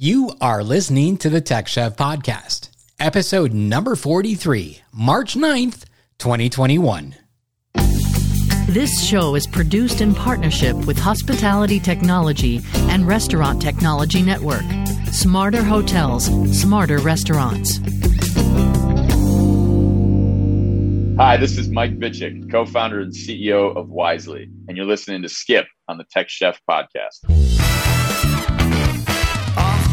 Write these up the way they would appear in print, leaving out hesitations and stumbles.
You are listening to the Tech Chef Podcast, episode number 43, March 9th, 2021. This show is produced in partnership with Hospitality Technology and Restaurant Technology Network. Smarter hotels, smarter restaurants. Hi, this is Mike Vichik, co-founder and CEO of Wisely, and you're listening to Skip on the Tech Chef Podcast.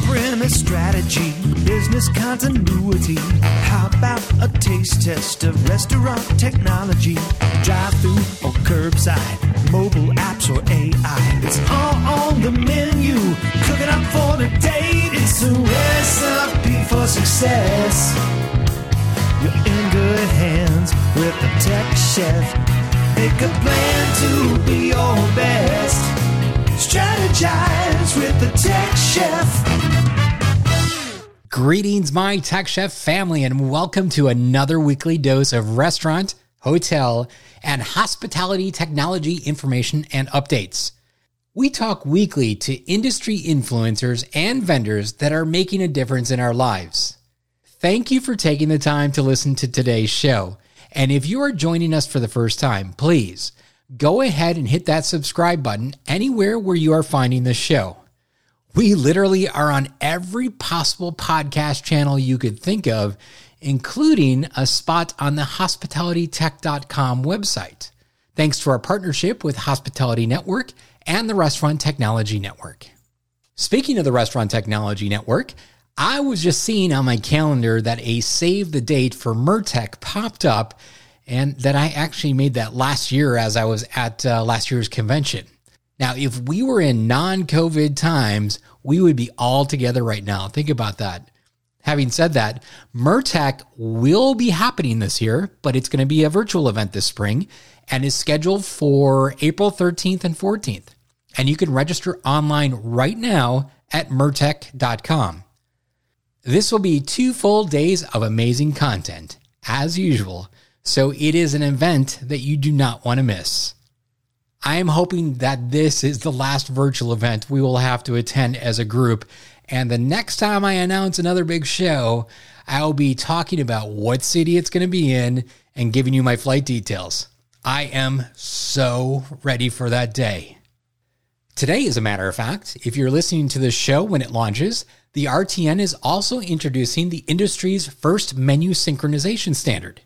Premise strategy, business continuity. How about a taste test of restaurant technology? Drive-through or curbside, mobile apps or AI. It's all on the menu, cooking up for the date. It's a recipe for success. You're in good hands with the Tech Chef. Make a plan to be your best. Strategize with the Tech Chef. Greetings, my Tech Chef family, and welcome to another weekly dose of restaurant, hotel, and hospitality technology information and updates. We talk weekly to industry influencers and vendors that are making a difference in our lives. Thank you for taking the time to listen to today's show. And if you are joining us for the first time, please go ahead and hit that subscribe button anywhere where you are finding this show. We literally are on every possible podcast channel you could think of, including a spot on the hospitalitytech.com website, thanks to our partnership with Hospitality Network and the Restaurant Technology Network. Speaking of the Restaurant Technology Network, I was just seeing on my calendar that a save the date for MURTEC popped up, and that I actually made that last year as I was at last year's convention. Now, if we were in non-COVID times, we would be all together right now. Think about that. Having said that, MURTEC will be happening this year, but it's going to be a virtual event this spring and is scheduled for April 13th and 14th. And you can register online right now at murtec.com. This will be 2 full days of amazing content, as usual. So it is an event that you do not want to miss. I am hoping that this is the last virtual event we will have to attend as a group. And the next time I announce another big show, I'll be talking about what city it's going to be in and giving you my flight details. I am so ready for that day. Today, as a matter of fact, if you're listening to this show when it launches, the RTN is also introducing the industry's first menu synchronization standard.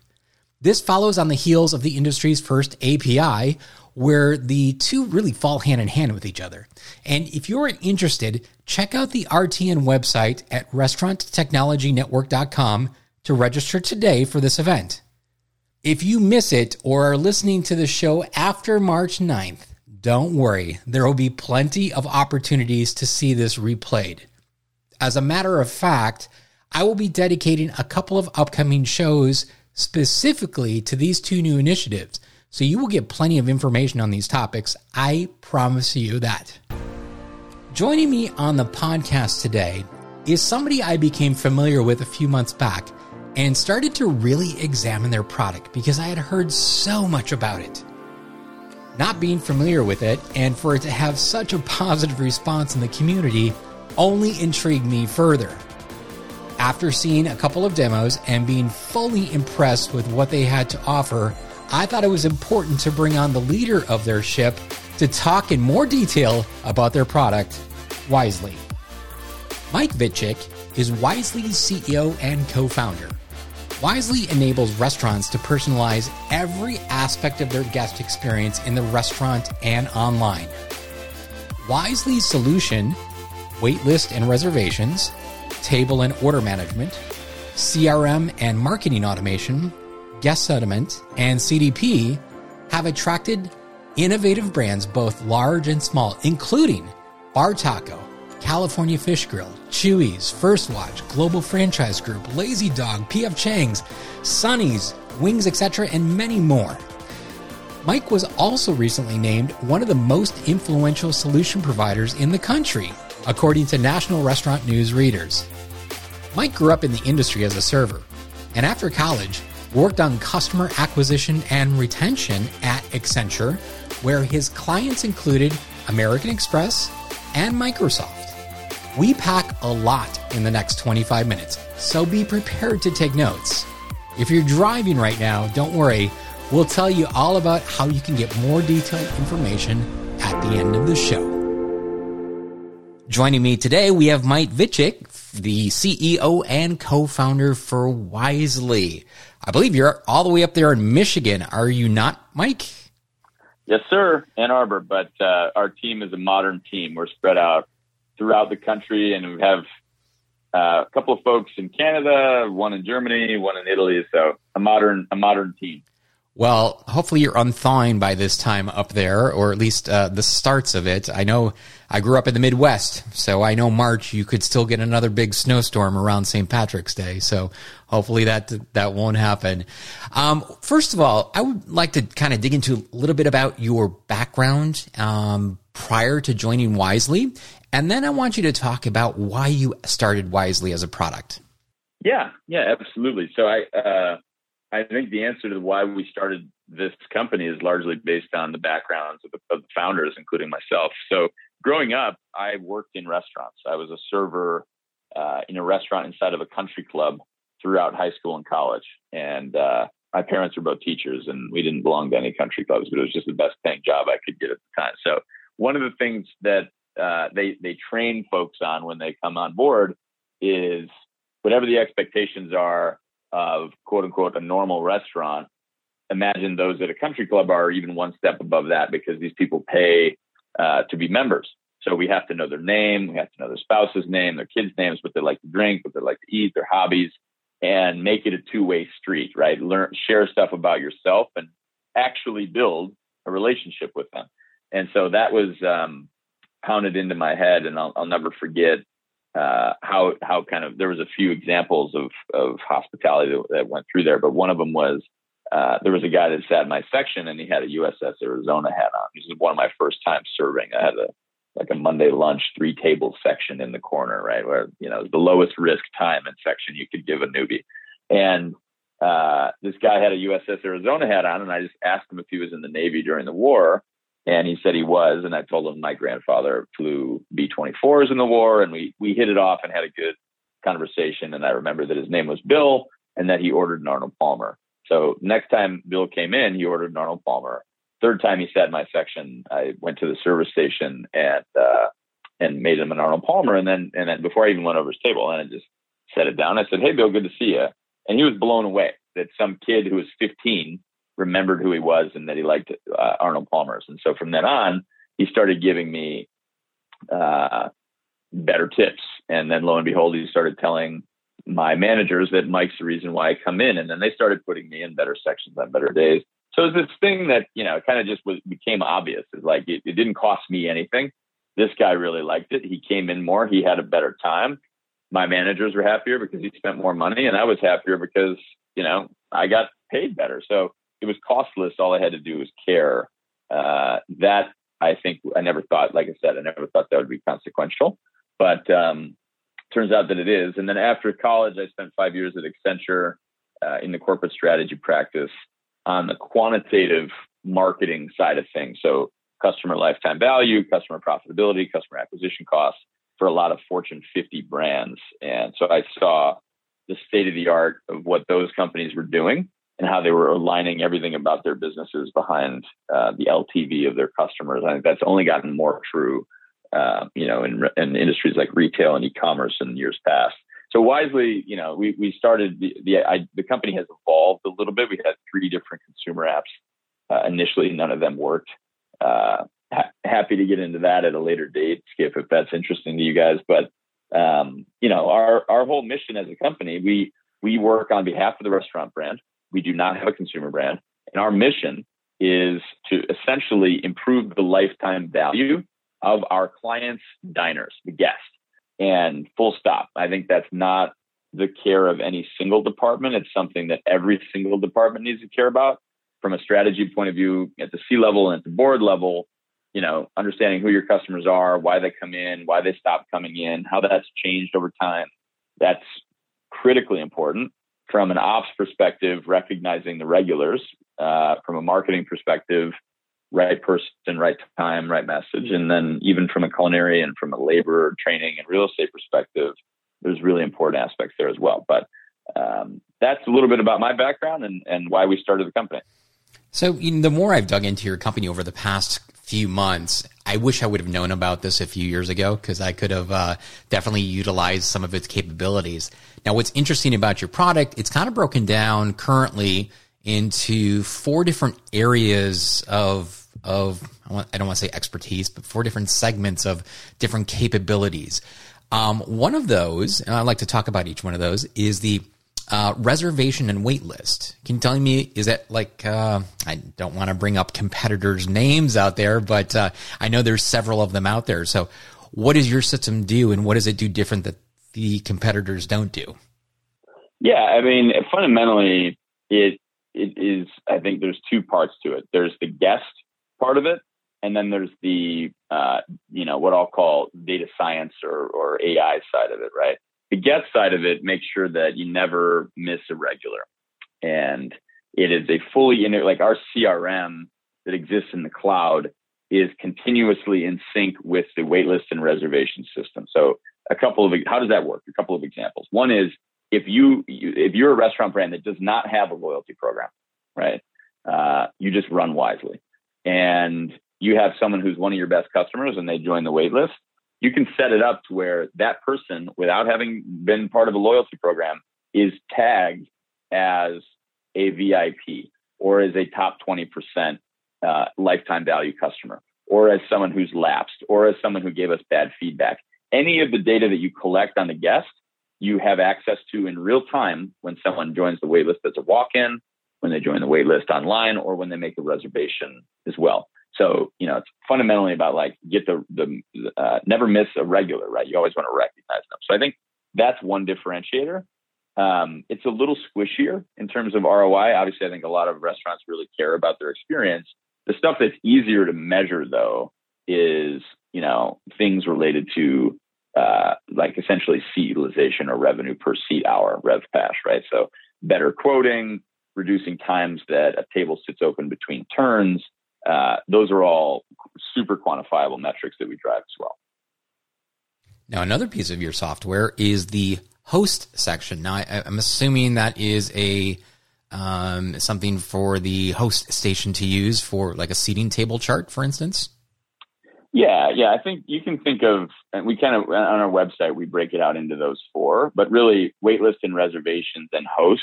This follows on the heels of the industry's first API, where the two really fall hand in hand with each other. And if you're interested, check out the RTN website at restauranttechnologynetwork.com to register today for this event. If you miss it or are listening to the show after March 9th, don't worry, there will be plenty of opportunities to see this replayed. As a matter of fact, I will be dedicating a couple of upcoming shows specifically to these 2 new initiatives, so you will get plenty of information on these topics. I promise you that. Joining me on the podcast today is somebody I became familiar with a few months back and started to really examine their product because I had heard so much about it. Not being familiar with it and for it to have such a positive response in the community only intrigued me further. After seeing a couple of demos and being fully impressed with what they had to offer, I thought it was important to bring on the leader of their ship to talk in more detail about their product, Wisely. Mike Vichik is Wisely's CEO and co-founder. Wisely enables restaurants to personalize every aspect of their guest experience in the restaurant and online. Wisely's solution, waitlist and reservations, table and order management, CRM and marketing automation, guest sentiment, and CDP have attracted innovative brands both large and small, including Bar Taco, California Fish Grill, Chewy's, First Watch, Global Franchise Group, Lazy Dog, P.F. Chang's, Sunny's, Wings, etc., and many more. Mike was also recently named one of the most influential solution providers in the country, according to National Restaurant News readers. Mike grew up in the industry as a server, and after college, worked on customer acquisition and retention at Accenture, where his clients included American Express and Microsoft. We pack a lot in the next 25 minutes, so be prepared to take notes. If you're driving right now, don't worry. We'll tell you all about how you can get more detailed information at the end of the show. Joining me today, we have Mike Vichik, the CEO and co-founder for Wisely. I believe you're all the way up there in Michigan. Are you not, Mike? Yes, sir. Ann Arbor. But our team is a modern team. We're spread out throughout the country, and we have a couple of folks in Canada, one in Germany, one in Italy. So a modern team. Well, hopefully you're unthawing by this time up there, or at least the starts of it. I know I grew up in the Midwest, so I know March you could still get another big snowstorm around St. Patrick's Day. So hopefully that won't happen. First of all, I would like to kind of dig into a little bit about your background prior to joining Wisely, and then I want you to talk about why you started Wisely as a product. Yeah, absolutely. So I think the answer to why we started this company is largely based on the backgrounds of the founders, including myself. So growing up, I worked in restaurants. I was a server in a restaurant inside of a country club throughout high school and college. And my parents were both teachers, and we didn't belong to any country clubs, but it was just the best paying job I could get at the time. So one of the things that they train folks on when they come on board is whatever the expectations are of quote unquote a normal restaurant, imagine those at a country club are even one step above that, because these people pay to be members. So we have to know their name, we have to know their spouse's name, their kids' names, what they like to drink, what they like to eat, their hobbies, and make it a two-way street, right? Share stuff about yourself and actually build a relationship with them. And so that was pounded into my head, and I'll never forget how kind of, there was a few examples of hospitality that went through there, but one of them was there was a guy that sat in my section, and he had a USS Arizona hat on. This is one of my first times serving. I had a Monday lunch, 3-table section in the corner, right, where it was the lowest risk time and section you could give a newbie. And this guy had a USS Arizona hat on, and I just asked him if he was in the Navy during the war. And he said he was, and I told him my grandfather flew B-24s in the war, and we hit it off and had a good conversation. And I remember that his name was Bill, and that he ordered an Arnold Palmer. So next time Bill came in, he ordered an Arnold Palmer. Third time he sat in my section, I went to the service station and made him an Arnold Palmer. And then before I even went over his table, and I just set it down. I said, "Hey, Bill, good to see you." And he was blown away that some kid who was 15 remembered who he was and that he liked Arnold Palmer's. And so from then on, he started giving me better tips. And then lo and behold, he started telling my managers that Mike's the reason why I come in. And then they started putting me in better sections on better days. So it's this thing that, kind of just became obvious. It's like, it didn't cost me anything. This guy really liked it. He came in more. He had a better time. My managers were happier because he spent more money, and I was happier because, I got paid better. So it was costless. All I had to do was care. That I think I never thought, like I said, that would be consequential, but turns out that it is. And then after college, I spent 5 years at Accenture in the corporate strategy practice on the quantitative marketing side of things. So customer lifetime value, customer profitability, customer acquisition costs for a lot of Fortune 50 brands. And so I saw the state of the art of what those companies were doing, and how they were aligning everything about their businesses behind the LTV of their customers. I think that's only gotten more true, in industries like retail and e-commerce in years past. So Wisely, we started the company has evolved a little bit. We had 3 different consumer apps initially. None of them worked. Happy to get into that at a later date, Skip, if that's interesting to you guys. But our whole mission as a company, we work on behalf of the restaurant brand. We do not have a consumer brand. And our mission is to essentially improve the lifetime value of our clients, diners, the guests, and full stop. I think that's not the care of any single department. It's something that every single department needs to care about from a strategy point of view at the C-level and at the board level, understanding who your customers are, why they come in, why they stop coming in, how that's changed over time. That's critically important. From an ops perspective, recognizing the regulars, from a marketing perspective, right person, right time, right message. And then even from a culinary and from a labor training and real estate perspective, there's really important aspects there as well. But that's a little bit about my background and why we started the company. So the more I've dug into your company over the past few months, I wish I would have known about this a few years ago because I could have definitely utilized some of its capabilities. Now, what's interesting about your product, it's kind of broken down currently into four different areas of I don't want to say expertise, but four different segments of different capabilities. One of those, and I'd like to talk about each one of those, is the reservation and wait list. Can you tell me, is that like, I don't want to bring up competitors' names out there, but I know there's several of them out there. So what does your system do and what does it do different that the competitors don't do? Yeah, I mean, fundamentally, it is, I think there's two parts to it. There's the guest part of it, and then there's the, what I'll call data science or AI side of it, right? The guest side of it makes sure that you never miss a regular. And it is a fully, like our CRM that exists in the cloud is continuously in sync with the waitlist and reservation system. So how does that work? A couple of examples. One is if you're a restaurant brand that does not have a loyalty program, right? You just run Wisely. And you have someone who's one of your best customers and they join the waitlist. You can set it up to where that person, without having been part of a loyalty program, is tagged as a VIP or as a top 20% lifetime value customer or as someone who's lapsed or as someone who gave us bad feedback. Any of the data that you collect on the guest, you have access to in real time when someone joins the waitlist as a walk-in, when they join the waitlist online, or when they make a reservation as well. So, it's fundamentally about like get the never miss a regular, right? You always want to recognize them. So I think that's one differentiator. It's a little squishier in terms of ROI. Obviously, I think a lot of restaurants really care about their experience. The stuff that's easier to measure, though, is, things related to like essentially seat utilization or revenue per seat hour, RevPAS, right? So better quoting, reducing times that a table sits open between turns. Those are all super quantifiable metrics that we drive as well. Now, another piece of your software is the host section. Now, I'm assuming that is a something for the host station to use for like a seating table chart, for instance. Yeah. I think you can think of, and we kind of on our website we break it out into those four, but really waitlist and reservations and host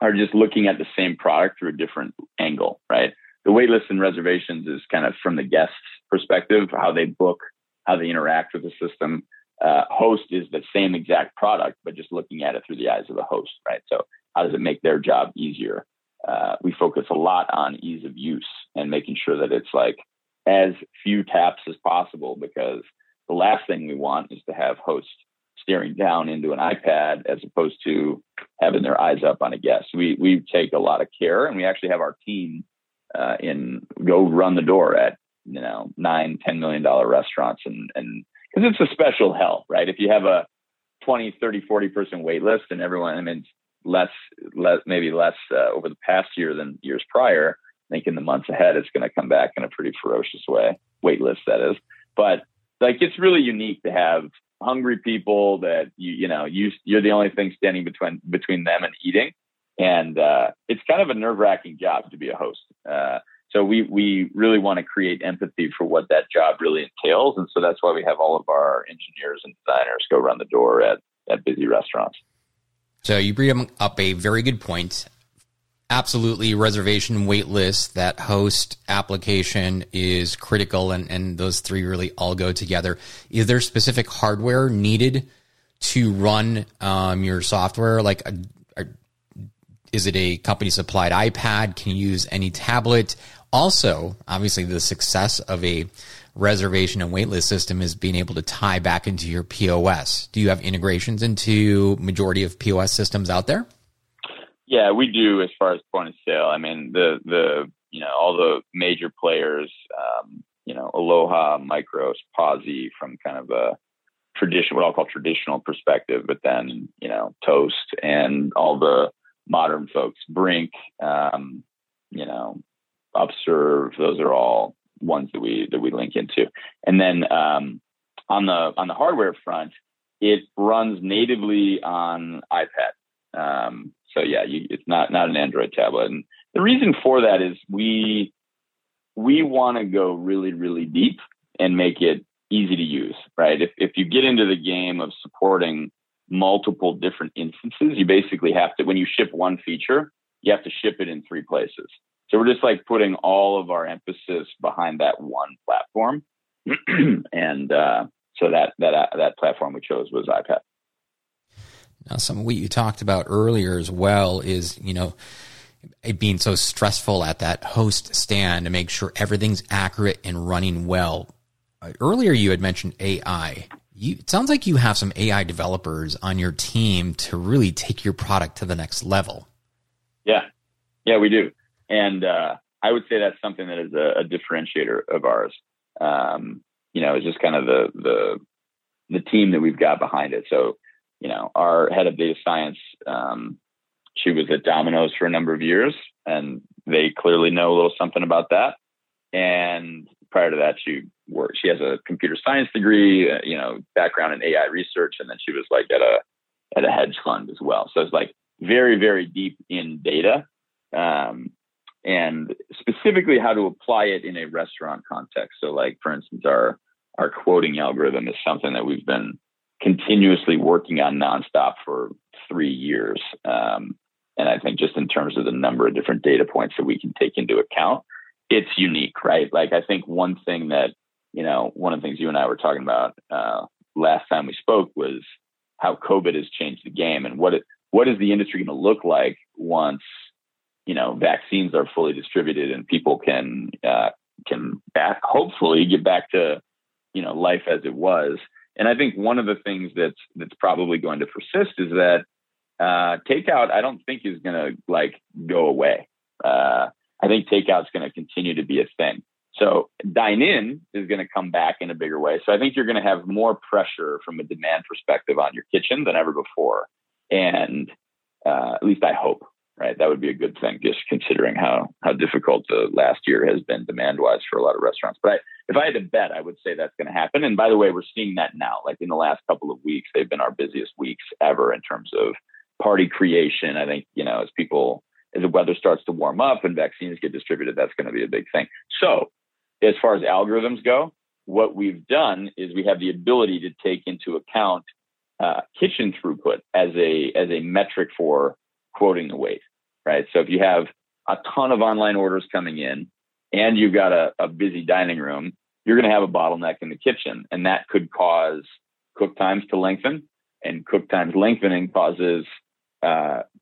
are just looking at the same product through a different angle, right? The waitlist and reservations is kind of from the guest's perspective, how they book, how they interact with the system. Host is the same exact product, but just looking at it through the eyes of the host, right? So how does it make their job easier? We focus a lot on ease of use and making sure that it's like as few taps as possible, because the last thing we want is to have hosts staring down into an iPad as opposed to having their eyes up on a guest. We take a lot of care, and we actually have our team go run the door at, $9-10 million restaurants. And cause it's a special hell, right? If you have a 20-30-40 person wait list and everyone, maybe less over the past year than years prior, I think in the months ahead, it's going to come back in a pretty ferocious way. Wait list, that is. But like, it's really unique to have hungry people that you're the only thing standing between them and eating. And it's kind of a nerve-wracking job to be a host. So we really want to create empathy for what that job really entails. And so that's why we have all of our engineers and designers go run the door at busy restaurants. So you bring up a very good point. Absolutely, reservation, wait list, that host application is critical, and those three really all go together. Is there specific hardware needed to run your software? Like, is it a company-supplied iPad? Can you use any tablet? Also, obviously, the success of a reservation and waitlist system is being able to tie back into your POS. Do you have integrations into majority of POS systems out there? Yeah, we do as far as point of sale. I mean, the all the major players, Aloha, Micros, Posi from kind of a traditional, what I'll call traditional perspective, but then, Toast and all the modern folks, Brink, Upserve, those are all ones that we link into. And then on the hardware front, it runs natively on iPad. It's not an Android tablet. And the reason for that is we want to go really, really deep and make it easy to use, right? If you get into the game of supporting multiple different instances, you basically have to, when you ship one feature, you have to ship it in three places. So we're just like putting all of our emphasis behind that one platform. And so that platform we chose was iPad. Now, some what you talked about earlier as well is, it being so stressful at that host stand to make sure everything's accurate and running well. Earlier, you had mentioned AI. It sounds like you have some AI developers on your team to really take your product to the next level. Yeah, we do. And I would say that's something that is a differentiator of ours. It's just kind of the team that we've got behind it. So, our head of data science, she was at Domino's for a number of years, and they clearly know a little something about that. And prior to that, she has a computer science degree, background in AI research, and then she was like at a hedge fund as well. So it's like very, very deep in data, and specifically how to apply it in a restaurant context. So, like for instance, our quoting algorithm is something that we've been continuously working on nonstop for 3 years. And I think just in terms of the number of different data points that we can take into account, it's unique, right? Like, I think one thing that, one of the things you and I were talking about last time we spoke was how COVID has changed the game, and what is the industry going to look like once, vaccines are fully distributed and people can hopefully get back to, life as it was. And I think one of the things that's probably going to persist is that takeout, I don't think, is going to go away. I think takeout's going to continue to be a thing. So dine-in is going to come back in a bigger way. So I think you're going to have more pressure from a demand perspective on your kitchen than ever before. And at least I hope, right? That would be a good thing, just considering how difficult the last year has been demand-wise for a lot of restaurants. But if I had to bet, I would say that's going to happen. And by the way, we're seeing that now. Like in the last couple of weeks, they've been our busiest weeks ever in terms of party creation. I think, as the weather starts to warm up and vaccines get distributed, that's going to be a big thing. So as far as algorithms go, what we've done is we have the ability to take into account kitchen throughput as a metric for quoting the wait, right? So if you have a ton of online orders coming in and you've got a busy dining room, you're going to have a bottleneck in the kitchen, and that could cause cook times to lengthen, and cook times lengthening causes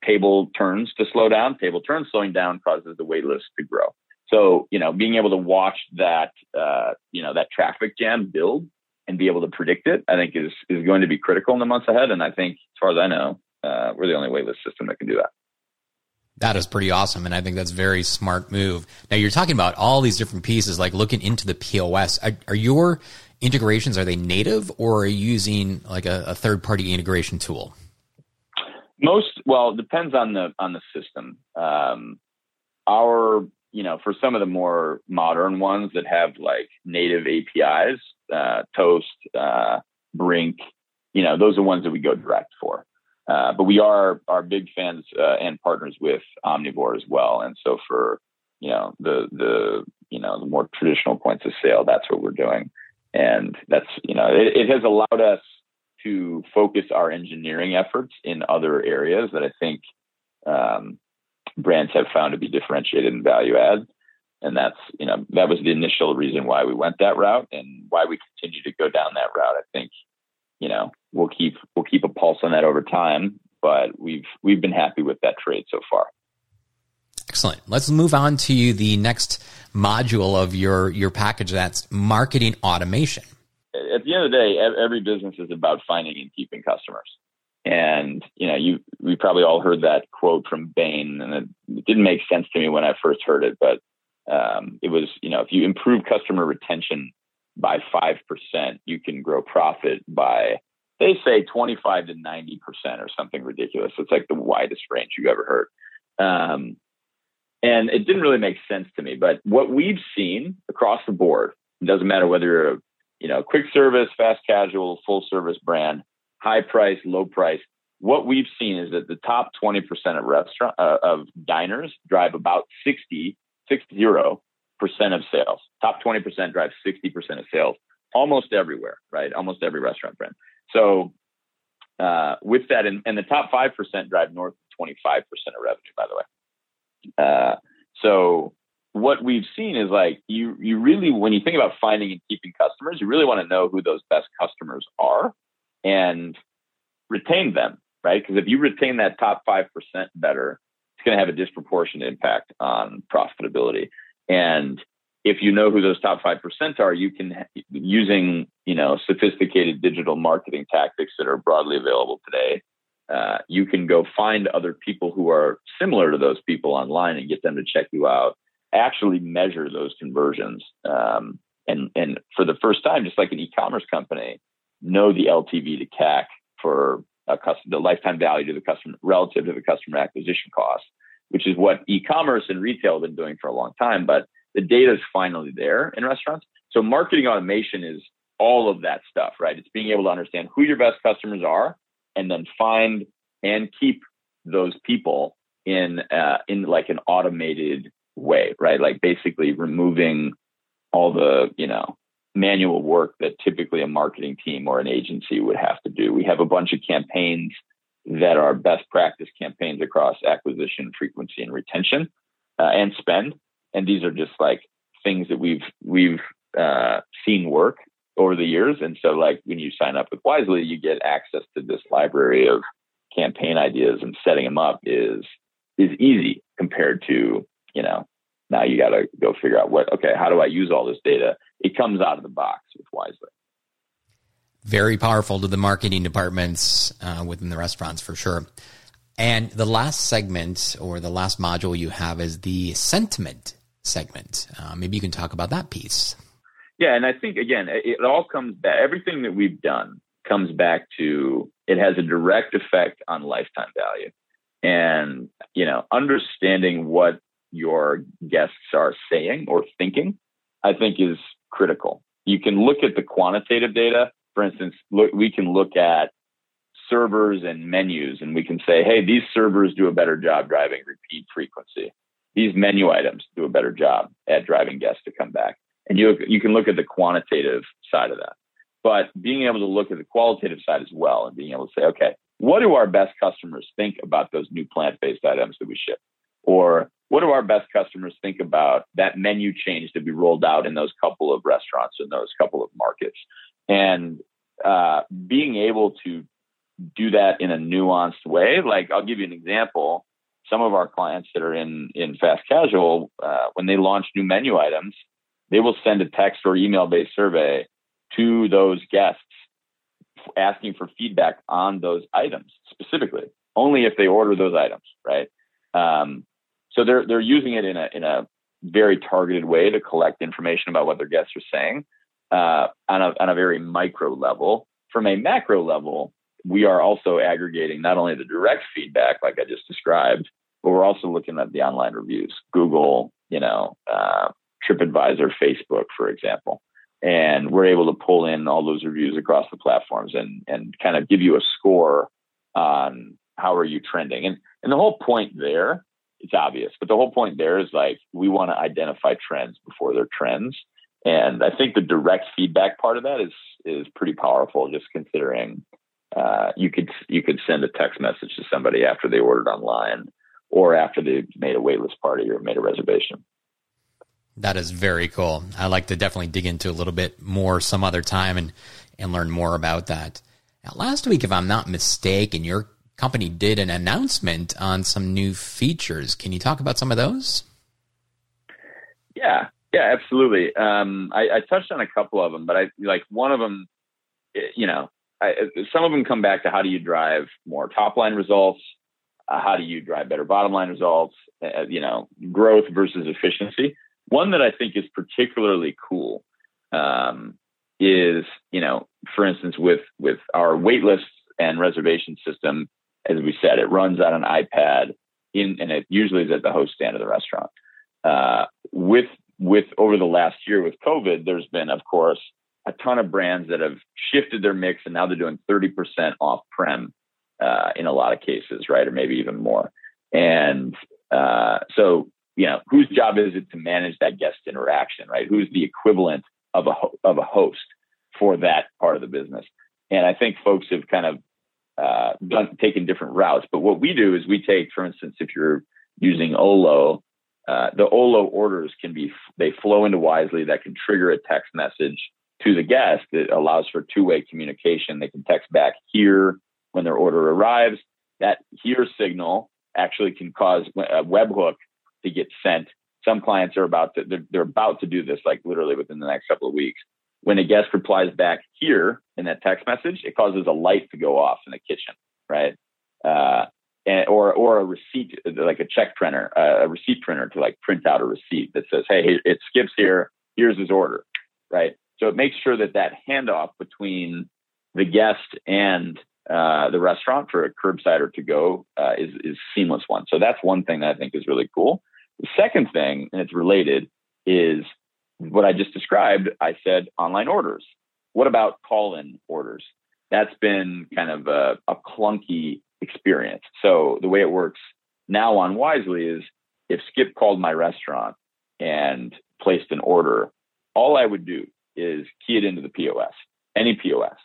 table turns to slow down. Table turns slowing down causes the wait list to grow. So, being able to watch that, that traffic jam build and be able to predict it, I think is going to be critical in the months ahead. And I think, as far as I know, we're the only wait list system that can do that. That is pretty awesome. And I think that's a very smart move. Now, you're talking about all these different pieces, like looking into the POS. Are your integrations, are they native, or are you using like a third-party integration tool? It depends on the system. For some of the more modern ones that have like native APIs, Toast, Brink, those are ones that we go direct for. But we are big fans and partners with Omnivore as well. And so for, the more traditional points of sale, that's what we're doing. And that's, it has allowed us to focus our engineering efforts in other areas that I think brands have found to be differentiated and value add. And that's, that was the initial reason why we went that route and why we continue to go down that route. I think, we'll keep a pulse on that over time, but we've been happy with that trade so far. Excellent. Let's move on to the next module of your package. That's marketing automation. At the end of the day, every business is about finding and keeping customers. And, we probably all heard that quote from Bain, and it didn't make sense to me when I first heard it, but it was, if you improve customer retention by 5%, you can grow profit by, they say, 25 to 90% or something ridiculous. It's like the widest range you ever heard. And it didn't really make sense to me. But what we've seen across the board, it doesn't matter whether you're a quick service, fast casual, full service brand, high price, low price. What we've seen is that the top 20% of restaurant of diners drive about 60% of sales. Top 20% drive 60% of sales almost everywhere, right? Almost every restaurant brand. So with that, and the top 5% drive north of 25% of revenue, by the way. So what we've seen is like, you really, when you think about finding and keeping customers, you really want to know who those best customers are and retain them, right? Because if you retain that top 5% better, it's going to have a disproportionate impact on profitability. And if you know who those top 5% are, you can, using, sophisticated digital marketing tactics that are broadly available today, you can go find other people who are similar to those people online and get them to check you out, actually measure those conversions. And for the first time, just like an e-commerce company, know the LTV to CAC for a customer, the lifetime value to the customer relative to the customer acquisition cost, which is what e-commerce and retail have been doing for a long time. But the data is finally there in restaurants. So marketing automation is all of that stuff, right? It's being able to understand who your best customers are, and then find and keep those people in like an automated way, right? Like basically removing all the, manual work that typically a marketing team or an agency would have to do. We have a bunch of campaigns that are best practice campaigns across acquisition, frequency, and retention, and spend. And these are just like things that we've seen work over the years. And so like when you sign up with Wisely, you get access to this library of campaign ideas, and setting them up is easy compared to, now you got to go figure out how do I use all this data? It comes out of the box with Wisely. Very powerful to the marketing departments within the restaurants for sure. And the last segment or the last module you have is the sentiment segment. Maybe you can talk about that piece. Yeah. And I think, again, it all comes back. Everything that we've done comes back to, it has a direct effect on lifetime value, and, understanding what your guests are saying or thinking, I think is critical. You can look at the quantitative data. For instance, we can look at servers and menus, and we can say, hey, these servers do a better job driving repeat frequency. These menu items do a better job at driving guests to come back. And you can look at the quantitative side of that. But being able to look at the qualitative side as well, and being able to say, okay, what do our best customers think about those new plant-based items that we ship? Or what do our best customers think about that menu change that we rolled out in those couple of restaurants, in those couple of markets? And being able to do that in a nuanced way. Like, I'll give you an example. Some of our clients that are in fast casual, when they launch new menu items, they will send a text or email-based survey to those guests asking for feedback on those items specifically, only if they order those items, right? So they're using it in a very targeted way to collect information about what their guests are saying on a very micro level. From a macro level, we are also aggregating not only the direct feedback, like I just described, but we're also looking at the online reviews, Google, TripAdvisor, Facebook, for example. And we're able to pull in all those reviews across the platforms and kind of give you a score on how are you trending. And the whole point there, it's obvious, but the whole point there is like, we want to identify trends before they're trends. And I think the direct feedback part of that is pretty powerful, just considering you could send a text message to somebody after they ordered online or after they made a waitlist party or made a reservation. That is very cool. I'd like to definitely dig into a little bit more some other time and learn more about that. Now, last week, if I'm not mistaken, your company did an announcement on some new features. Can you talk about some of those? Yeah, absolutely. I touched on a couple of them, but one of them, some of them come back to how do you drive more top line results? How do you drive better bottom line results? Growth versus efficiency. One that I think is particularly cool is, for instance, with our waitlist and reservation system, as we said, it runs on an iPad. and it usually is at the host stand of the restaurant. With over the last year with COVID, there's been, of course, a ton of brands that have shifted their mix, and now they're doing 30% off-prem in a lot of cases, right? Or maybe even more. And so, you know, whose job is it to manage that guest interaction, right? Who's the equivalent of a host for that part of the business? And I think folks have kind of taken different routes. But what we do is we take, for instance, if you're using Olo, the Olo orders can be, they flow into Wisely. That can trigger a text message to the guest that allows for two-way communication. They can text back here when their order arrives. That here signal actually can cause a webhook to get sent. Some clients are about to, they're about to do this, like literally within the next couple of weeks. When a guest replies back here in that text message, it causes a light to go off in the kitchen, right? Or a receipt, like a check printer, a receipt printer to like print out a receipt that says, hey, it skips here. Here's his order, right? So it makes sure that that handoff between the guest and the restaurant for a curbside or to go is seamless one. So that's one thing that I think is really cool. The second thing, and it's related, is what I just described. I said online orders. What about call-in orders? That's been kind of a clunky experience. So the way it works now on Wisely is if Skip called my restaurant and placed an order, all I would do is key it into the POS, any POS.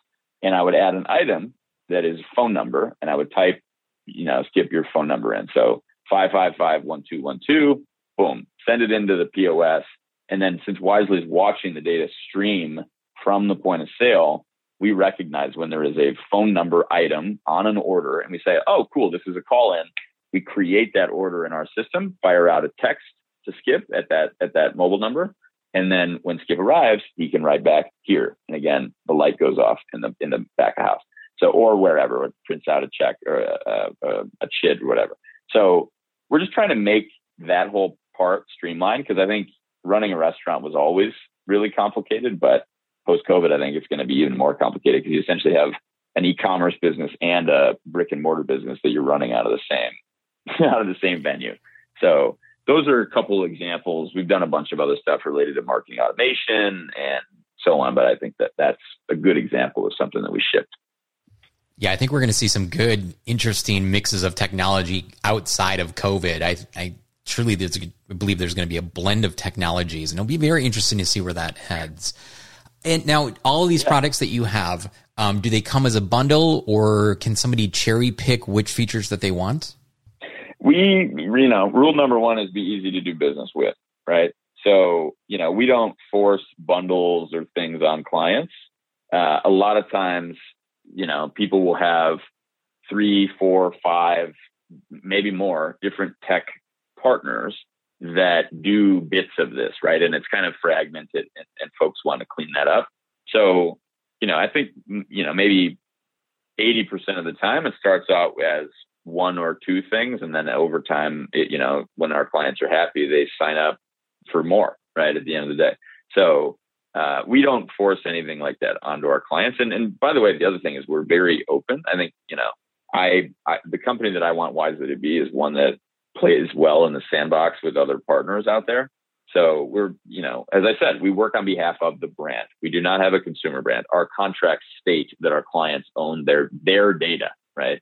And I would add an item that is phone number, and I would type, you know, Skip your phone number in. So 555-1212, boom, send it into the POS. And then since Wisely is watching the data stream from the point of sale, we recognize when there is a phone number item on an order, and we say, oh, cool, this is a call-in. We create that order in our system, fire out a text to Skip at that mobile number. And then when Skip arrives, he can write back here. And again, the light goes off in the back of house. So, or wherever, it prints out a check or a chid or whatever. So we're just trying to make that whole part streamlined, because I think running a restaurant was always really complicated, but post-COVID, I think it's going to be even more complicated because you essentially have an e-commerce business and a brick and mortar business that you're running out of the same venue. So those are a couple of examples. We've done a bunch of other stuff related to marketing automation and so on, but I think that that's a good example of something that we shipped. Yeah, I think we're going to see some good, interesting mixes of technology outside of COVID. I truly believe there's going to be a blend of technologies, and it'll be very interesting to see where that heads. And now, all of these products that you have, do they come as a bundle, or can somebody cherry pick which features that they want? We, you know, rule number one is be easy to do business with, right? So, you know, we don't force bundles or things on clients. A lot of times, you know, people will have 3, 4, 5, maybe more different tech partners that do bits of this, right? And it's kind of fragmented, and folks want to clean that up. So, you know, I think, you know, maybe 80% of the time it starts out as one or two things. And then over time, it, you know, when our clients are happy, they sign up for more, right? At the end of the day. So we don't force anything like that onto our clients. And by the way, the other thing is we're very open. I think, you know, I the company that I want Wisely to be is one that plays well in the sandbox with other partners out there. So we're, you know, as I said, we work on behalf of the brand. We do not have a consumer brand. Our contracts state that our clients own their data, right?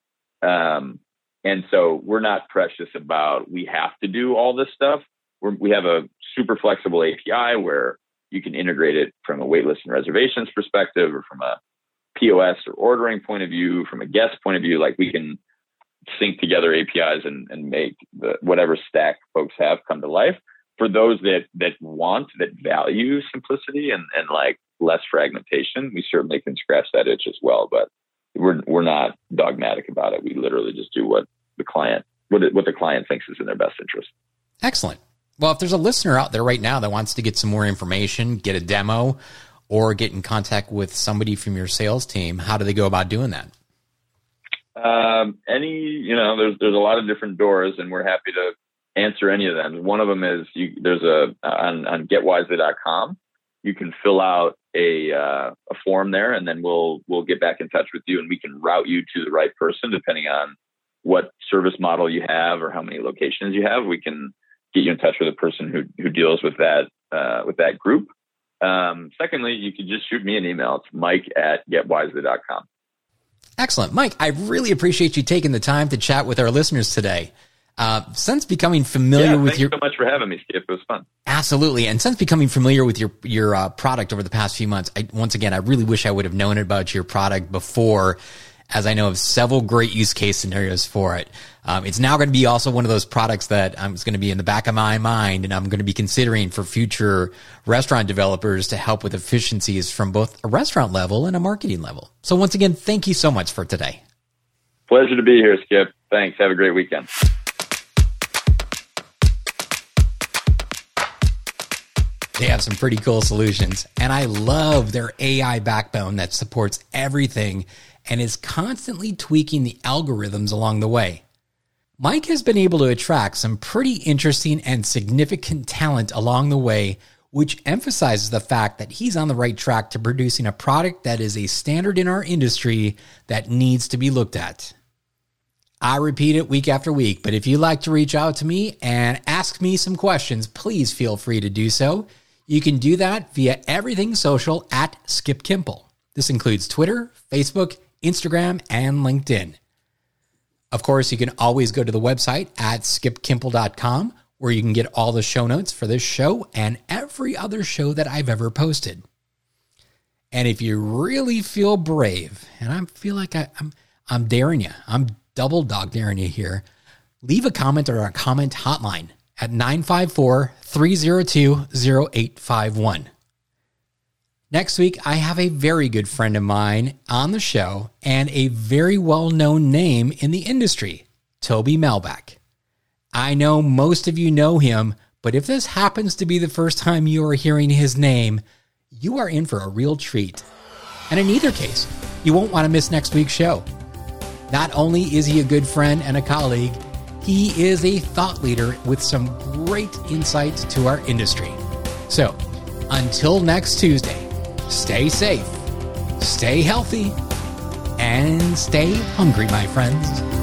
And so we're not precious about, we have to do all this stuff. We have a super flexible API where you can integrate it from a waitlist and reservations perspective, or from a POS or ordering point of view, from a guest point of view. Like, we can sync together APIs and make whatever stack folks have come to life for those that value simplicity and like less fragmentation. We certainly can scratch that itch as well, but we're not dogmatic about it. We literally just do what the client thinks is in their best interest. Excellent. Well, if there's a listener out there right now that wants to get some more information, get a demo, or get in contact with somebody from your sales team, how do they go about doing that? There's a lot of different doors, and we're happy to answer any of them. One of them is there's on getwisely.com. You can fill out a form there, and then we'll get back in touch with you, and we can route you to the right person depending on what service model you have or how many locations you have, we can get you in touch with a person who deals with that group. Secondly, you can just shoot me an email. It's mike@getwisely.com. Excellent. Mike, I really appreciate you taking the time to chat with our listeners today. Since becoming familiar with your... Thanks so much for having me, Skip. It was fun. Absolutely. And since becoming familiar with your product over the past few months, I really wish I would have known about your product before, as I know of several great use case scenarios for it. It's now going to be also one of those products that is going to be in the back of my mind, and I'm going to be considering for future restaurant developers to help with efficiencies from both a restaurant level and a marketing level. So once again, thank you so much for today. Pleasure to be here, Skip. Thanks. Have a great weekend. They have some pretty cool solutions, and I love their AI backbone that supports everything and is constantly tweaking the algorithms along the way. Mike has been able to attract some pretty interesting and significant talent along the way, which emphasizes the fact that he's on the right track to producing a product that is a standard in our industry that needs to be looked at. I repeat it week after week, but if you'd like to reach out to me and ask me some questions, please feel free to do so. You can do that via everything social at Skip Kimple. This includes Twitter, Facebook, Instagram, and LinkedIn. Of course, you can always go to the website at skipkimple.com, where you can get all the show notes for this show and every other show that I've ever posted. And if you really feel brave, and I feel like I'm daring you, I'm double dog daring you here, leave a comment or a comment hotline at 954-302-0851. Next week, I have a very good friend of mine on the show and a very well-known name in the industry, Toby Malbach. I know most of you know him, but if this happens to be the first time you are hearing his name, you are in for a real treat. And in either case, you won't want to miss next week's show. Not only is he a good friend and a colleague, he is a thought leader with some great insights to our industry. So, until next Tuesday, stay safe, stay healthy, and stay hungry, my friends.